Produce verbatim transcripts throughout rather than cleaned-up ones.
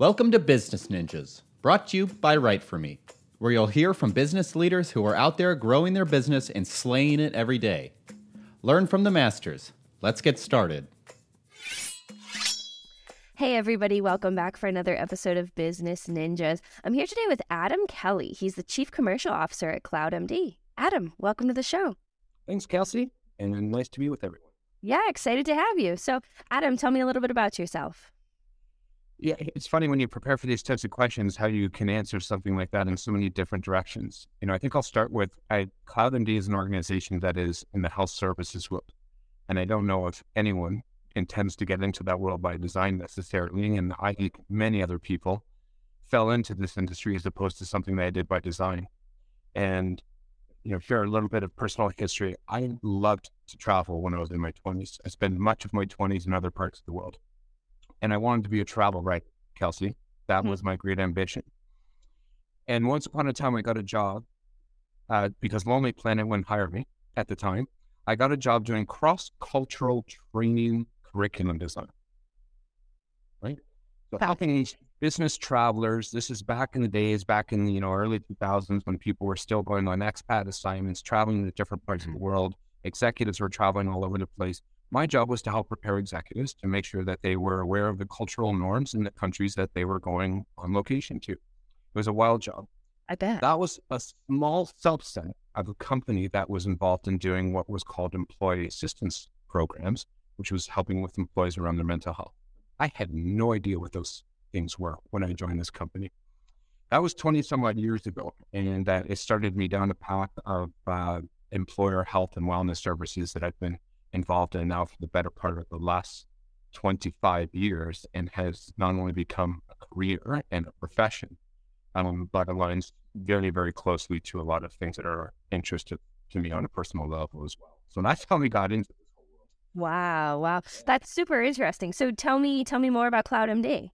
Welcome to Business Ninjas, brought to you by Write For Me, where you'll hear from business leaders who are out there growing their business and slaying it every day. Learn from the masters. Let's get started. Hey everybody, welcome back for another episode of Business Ninjas. I'm here today with Adam Kelly. He's the Chief Commercial Officer at CloudMD. Adam, welcome to the show. Thanks, Kelsey, and nice to be with everyone. Yeah, excited to have you. So, Adam, tell me a little bit about yourself. Yeah, it's funny when you prepare for these types of questions, how you can answer something like that in so many different directions. You know, I think I'll start with, I, CloudMD is an organization that is in the health services world. And I don't know if anyone intends to get into that world by design necessarily. And I, like many other people, fell into this industry as opposed to something that I did by design. And, you know, share a little bit of personal history. I loved to travel when I was in my twenties. I spent much of my twenties in other parts of the world. And I wanted to be a travel writer, Kelsey. That mm-hmm. was my great ambition. And once upon a time, I got a job uh, because Lonely Planet wouldn't hire me at the time. I got a job doing cross-cultural training curriculum design. Right? So helping these business travelers, this is back in the days, back in the you know early two thousands when people were still going on expat assignments, traveling to different parts mm-hmm. of the world. Executives were traveling all over the place. My job was to help prepare executives to make sure that they were aware of the cultural norms in the countries that they were going on location to. It was a wild job. I bet. That was a small subset of a company that was involved in doing what was called employee assistance programs, which was helping with employees around their mental health. I had no idea what those things were when I joined this company. That was twenty some odd years ago. And that it started me down the path of uh, employer health and wellness services that I've been involved in now for the better part of the last twenty-five years, and has not only become a career and a profession, um, but aligns very, very closely to a lot of things that are interested to me on a personal level as well. So that's how we got into this whole world. Wow, wow. That's super interesting. So tell me, tell me more about CloudMD.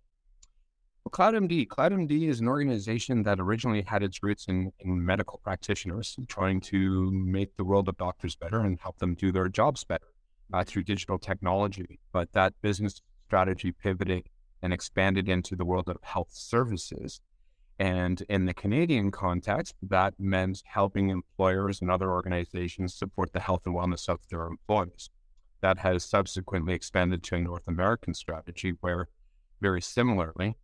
Well, CloudMD. CloudMD is an organization that originally had its roots in, in medical practitioners, trying to make the world of doctors better and help them do their jobs better uh, through digital technology. But that business strategy pivoted and expanded into the world of health services. And in the Canadian context, that meant helping employers and other organizations support the health and wellness of their employees. That has subsequently expanded to a North American strategy where, very similarly,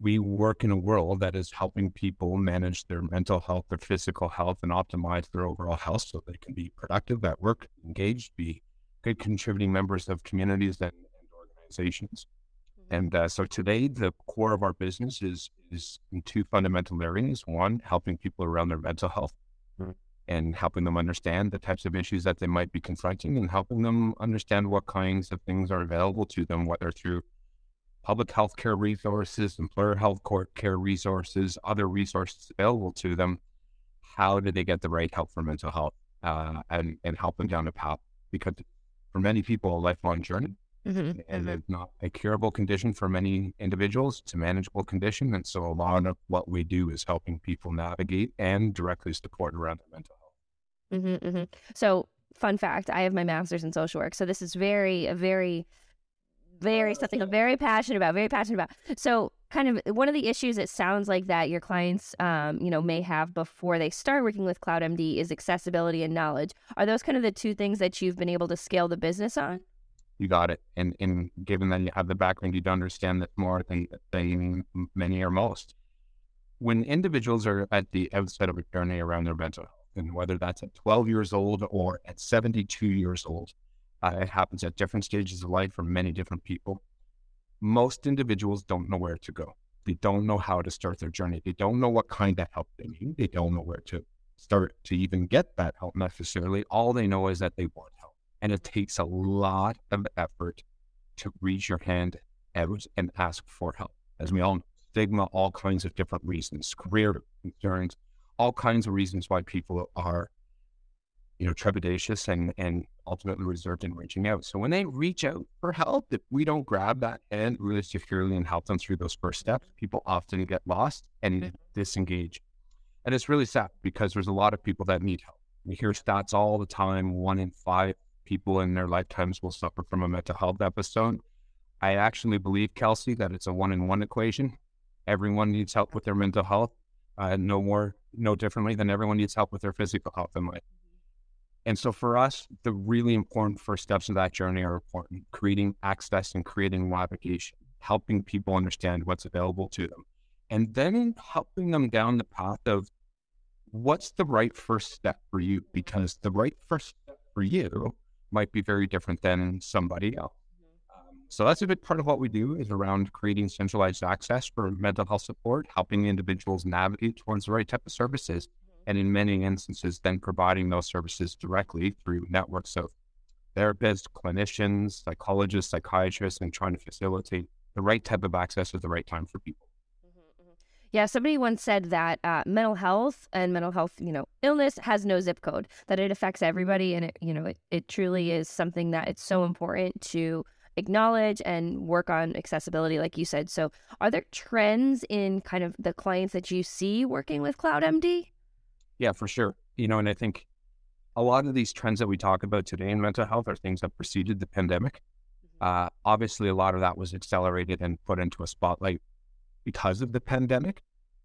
we work in a world that is helping people manage their mental health, their physical health, and optimize their overall health so they can be productive at work, engaged, be good contributing members of communities and, and organizations. Mm-hmm. And uh, so today, the core of our business is, is in two fundamental areas. One, helping people around their mental health mm-hmm. and helping them understand the types of issues that they might be confronting and helping them understand what kinds of things are available to them, whether through public health care resources, employer health care resources, other resources available to them. How do they get the right help for mental health uh, and, and help them down the path? Because for many people, a lifelong journey, mm-hmm. and it's not a curable condition for many individuals. It's a manageable condition. And so a lot of what we do is helping people navigate and directly support around their mental health. Mm-hmm, mm-hmm. So fun fact, I have my master's in social work. So this is very, a very... Very something I'm very passionate about, very passionate about. So kind of one of the issues it sounds like that your clients, um, you know, may have before they start working with CloudMD is accessibility and knowledge. Are those kind of the two things that you've been able to scale the business on? You got it. And, and given that you have the background, you don't understand that more than, than many or most. When individuals are at the outset of a journey around their mental health, and whether that's at twelve years old or at seventy-two years old, Uh, it happens at different stages of life for many different people. Most individuals don't know where to go. They don't know how to start their journey. They don't know what kind of help they need. They don't know where to start to even get that help necessarily. All they know is that they want help. And it takes a lot of effort to reach your hand out and ask for help. As we all know, stigma, all kinds of different reasons, career concerns, all kinds of reasons why people are you know, trepidatious and, and ultimately reserved in reaching out. So when they reach out for help, if we don't grab that hand really securely and help them through those first steps, people often get lost and mm-hmm. disengage. And it's really sad because there's a lot of people that need help. We hear stats all the time. One in five people in their lifetimes will suffer from a mental health episode. I actually believe, Kelsey, that it's a one in one equation. Everyone needs help with their mental health, uh, no more, no differently than everyone needs help with their physical health in life. And so for us, the really important first steps of that journey are important. Creating access and creating navigation, helping people understand what's available to them, and then helping them down the path of what's the right first step for you, because the right first step for you might be very different than somebody else. So that's a big part of what we do, is around creating centralized access for mental health support, helping individuals navigate towards the right type of services, and in many instances, then providing those services directly through networks of therapists, clinicians, psychologists, psychiatrists, and trying to facilitate the right type of access at the right time for people. Yeah, somebody once said that uh, mental health and mental health, you know, illness has no zip code, that it affects everybody. And, it, you know, it, it truly is something that it's so important to acknowledge and work on accessibility, like you said. So are there trends in kind of the clients that you see working with CloudMD? Yeah, for sure. You know, and I think a lot of these trends that we talk about today in mental health are things that preceded the pandemic. Mm-hmm. Uh, obviously, a lot of that was accelerated and put into a spotlight because of the pandemic.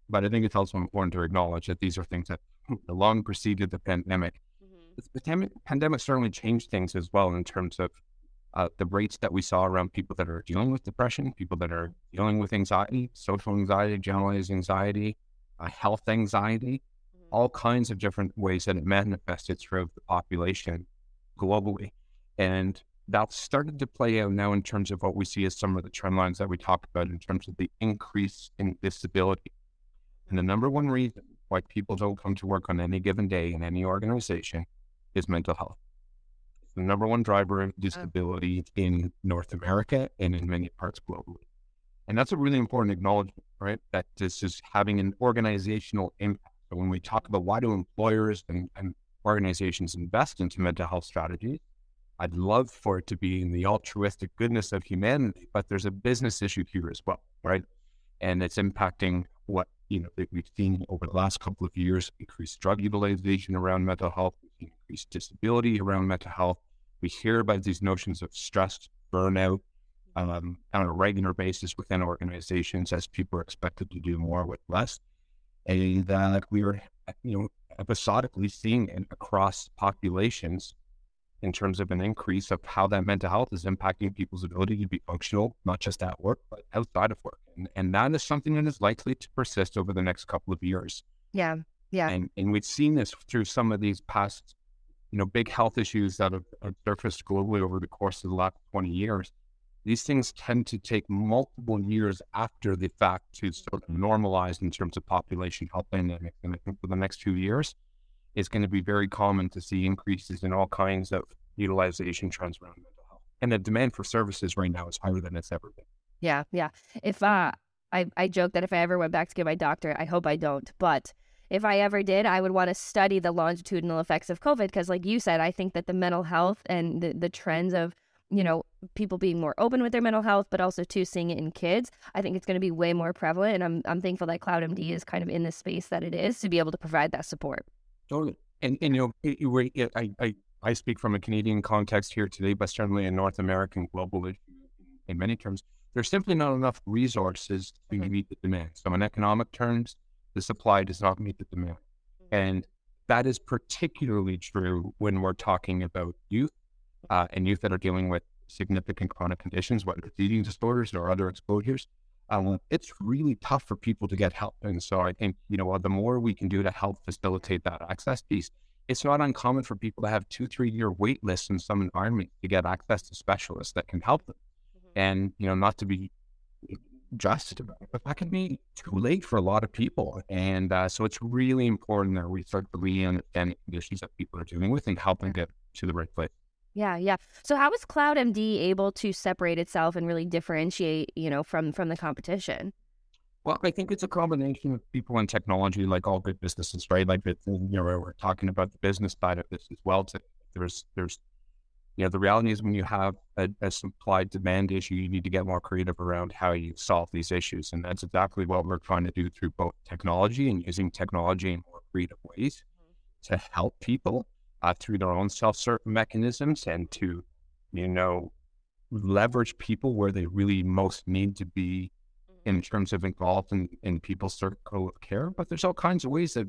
But I think it's also important to acknowledge that these are things that long preceded the pandemic. Mm-hmm. The pandemic certainly changed things as well in terms of Uh, the rates that we saw around people that are dealing with depression, people that are dealing with anxiety, social anxiety, generalized anxiety, uh, health anxiety, all kinds of different ways that it manifested throughout the population globally. And that's started to play out now in terms of what we see as some of the trend lines that we talked about in terms of the increase in disability. And the number one reason why people don't come to work on any given day in any organization is mental health. The number one driver of disability in North America and in many parts globally. And that's a really important acknowledgement, right? That this is having an organizational impact. So when we talk about why do employers and, and organizations invest into mental health strategies, I'd love for it to be in the altruistic goodness of humanity, but there's a business issue here as well, right? And it's impacting what, you know, that we've seen over the last couple of years, increased drug utilization around mental health, increased disability around mental health. We hear about these notions of stress, burnout um, on a regular basis within organizations as people are expected to do more with less. And uh, like we were, you know, episodically seeing it across populations in terms of an increase of how that mental health is impacting people's ability to be functional, not just at work, but outside of work. And, and that is something that is likely to persist over the next couple of years. Yeah, yeah. And, and we've seen this through some of these past, you know, big health issues that have, have surfaced globally over the course of the last twenty years. These things tend to take multiple years after the fact to sort of normalize in terms of population health dynamics. And I think for the next few years, it's going to be very common to see increases in all kinds of utilization trends around mental health. And the demand for services right now is higher than it's ever been. Yeah, yeah. If uh, I, I joke that if I ever went back to get my doctorate, I hope I don't. But if I ever did, I would want to study the longitudinal effects of COVID, because like you said, I think that the mental health and the, the trends of, you know, people being more open with their mental health, but also too seeing it in kids, I think it's going to be way more prevalent. And I'm, I'm thankful that CloudMD is kind of in the space that it is to be able to provide that support. Totally. And, and, you know, it, it, it, I, I, I speak from a Canadian context here today, but certainly in North American global, in many terms, there's simply not enough resources to mm-hmm. meet the demand. So in economic terms, the supply does not meet the demand. Mm-hmm. And that is particularly true when we're talking about youth uh, and youth that are dealing with significant chronic conditions, whether it's eating disorders or other exposures. Um, it's really tough for people to get help. And so I think, you know, the more we can do to help facilitate that access piece, it's not uncommon for people to have two, three year wait lists in some environment to get access to specialists that can help them. Mm-hmm. And, you know, not to be just about it, but that can be too late for a lot of people. And uh, so it's really important that we start to lean on any conditions that people are dealing with and help them get to the right place. Yeah, yeah. So how is CloudMD able to separate itself and really differentiate, you know, from, from the competition? Well, I think it's a combination of people and technology, like all good businesses, right? Like, it, you know, we're talking about the business side of this as well. So there's, there's, you know, the reality is when you have a, a supply demand issue, you need to get more creative around how you solve these issues. And that's exactly what we're trying to do through both technology and using technology in more creative ways to help people Uh, through their own self-serve mechanisms, and to, you know, leverage people where they really most need to be in terms of involved in, in people's circle of care, but there's all kinds of ways that,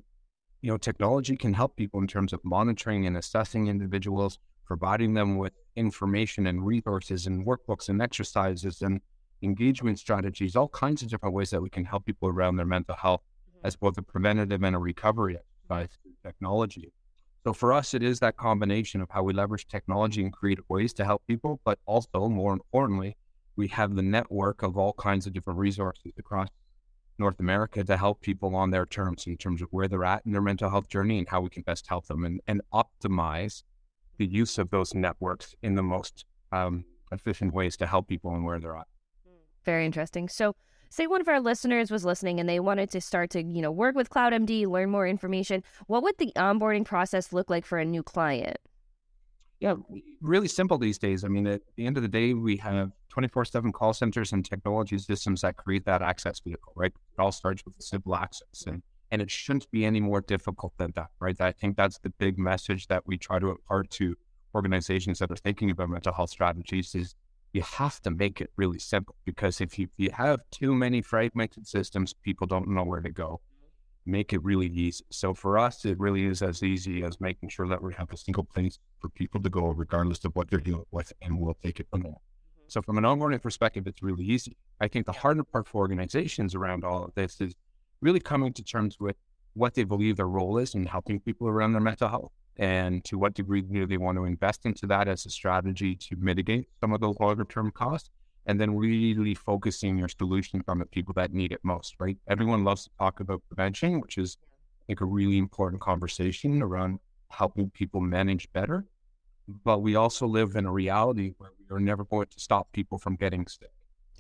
you know, technology can help people in terms of monitoring and assessing individuals, providing them with information and resources and workbooks and exercises and engagement strategies, all kinds of different ways that we can help people around their mental health mm-hmm. as both a preventative and a recovery exercise through technology. So for us, it is that combination of how we leverage technology in creative ways to help people, but also more importantly, we have the network of all kinds of different resources across North America to help people on their terms in terms of where they're at in their mental health journey and how we can best help them and, and optimize the use of those networks in the most um, efficient ways to help people and where they're at. Very interesting. So say one of our listeners was listening and they wanted to start to, you know, work with CloudMD, learn more information. What would the onboarding process look like for a new client? Yeah, really simple these days. I mean, at the end of the day, we have twenty-four seven call centers and technology systems that create that access vehicle, right? It all starts with simple access, and, and it shouldn't be any more difficult than that, right? I think that's the big message that we try to impart to organizations that are thinking about mental health strategies is, you have to make it really simple, because if you, you have too many fragmented systems, people don't know where to go. Make it really easy. So for us, it really is as easy as making sure that we have a single place for people to go, regardless of what they're dealing with, and we'll take it from there. Mm-hmm. So from an onboarding perspective, it's really easy. I think the harder part for organizations around all of this is really coming to terms with what they believe their role is in helping people around their mental health, and to what degree do they want to invest into that as a strategy to mitigate some of those longer term costs, and then really focusing your solution on the people that need it most, right? Everyone loves to talk about prevention, which is, I think, a really important conversation around helping people manage better. But we also live in a reality where we are never going to stop people from getting sick.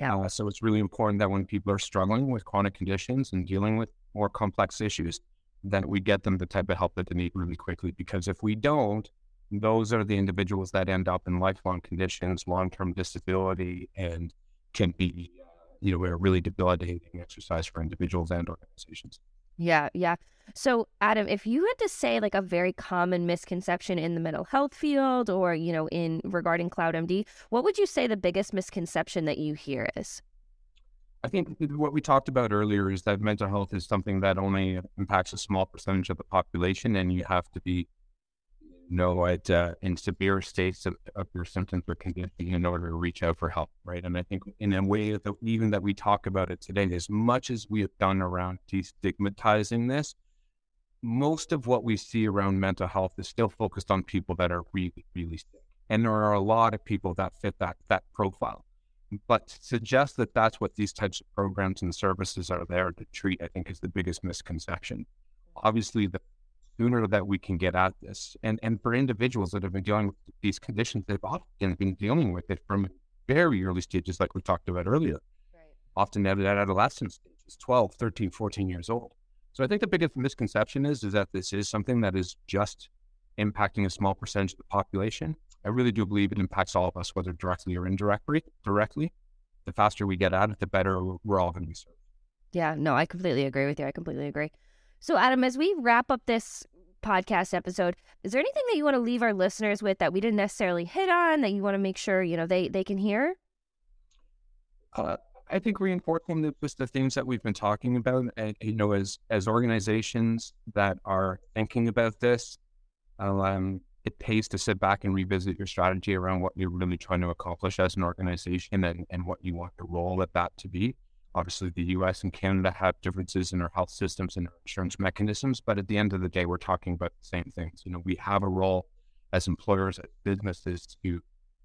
Yeah. Uh, so it's really important that when people are struggling with chronic conditions and dealing with more complex issues, that we get them the type of help that they need really quickly, because if we don't, those are the individuals that end up in lifelong conditions, long-term disability, and can be, you know, a really debilitating exercise for individuals and organizations. Yeah, yeah. So, Adam, if you had to say like a very common misconception in the mental health field, or, you know, in regarding CloudMD, what would you say the biggest misconception that you hear is? I think what we talked about earlier is that mental health is something that only impacts a small percentage of the population, and you have to be, you know, at, uh, in severe states of, of your symptoms or condition in order to reach out for help, right? And I think in a way that even that we talk about it today, as much as we have done around destigmatizing this, most of what we see around mental health is still focused on people that are really, really sick. And there are a lot of people that fit that that profile. But to suggest that that's what these types of programs and services are there to treat, I think, is the biggest misconception. Obviously, the sooner that we can get at this, and, and for individuals that have been dealing with these conditions, they've often been dealing with it from very early stages, like we talked about earlier, right. Often at adolescence stages, twelve, thirteen, fourteen years old. So I think the biggest misconception is, is that this is something that is just impacting a small percentage of the population. I really do believe it impacts all of us, whether directly or indirectly. Directly, the faster we get at it, the better we're all going to be served. Yeah, no, I completely agree with you. I completely agree. So, Adam, as we wrap up this podcast episode, is there anything that you want to leave our listeners with that we didn't necessarily hit on that you want to make sure, you know, they, they can hear? Uh, I think reinforcing the, just the things that we've been talking about, and, you know, as, as organizations that are thinking about this, um, it pays to sit back and revisit your strategy around what you're really trying to accomplish as an organization, and, and what you want the role of that to be. Obviously, the U S and Canada have differences in our health systems and our insurance mechanisms, but at the end of the day, we're talking about the same things. You know, we have a role as employers, as businesses, to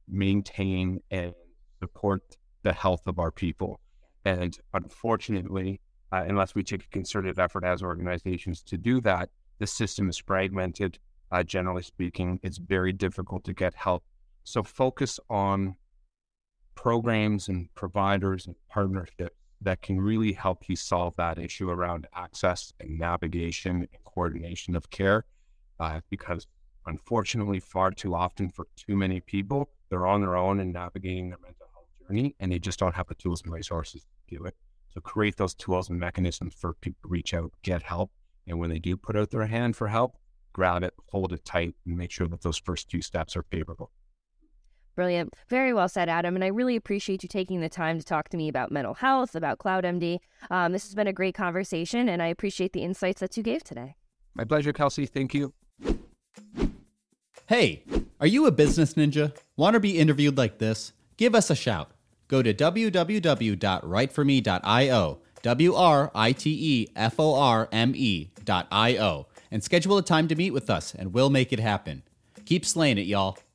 maintain and support the health of our people. And unfortunately, uh, unless we take a concerted effort as organizations to do that, the system is fragmented. Uh, generally speaking, it's very difficult to get help. So focus on programs and providers and partnerships that can really help you solve that issue around access and navigation and coordination of care. Uh, because unfortunately, far too often for too many people, they're on their own and navigating their mental health journey, and they just don't have the tools and resources to do it. So create those tools and mechanisms for people to reach out, get help. And when they do put out their hand for help, grab it, hold it tight, and make sure that those first two steps are favorable. brilliant. Very well said, Adam. And I really appreciate you taking the time to talk to me about mental health, about CloudMD. Um, this has been a great conversation, and I appreciate the insights that you gave today. My pleasure, Kelsey. Thank you. Hey, are you a business ninja? Want to be interviewed like this? Give us a shout. Go to w w w dot write for me dot i o, W R I T E F O R M E dot i o, and schedule a time to meet with us, and we'll make it happen. Keep slaying it, y'all.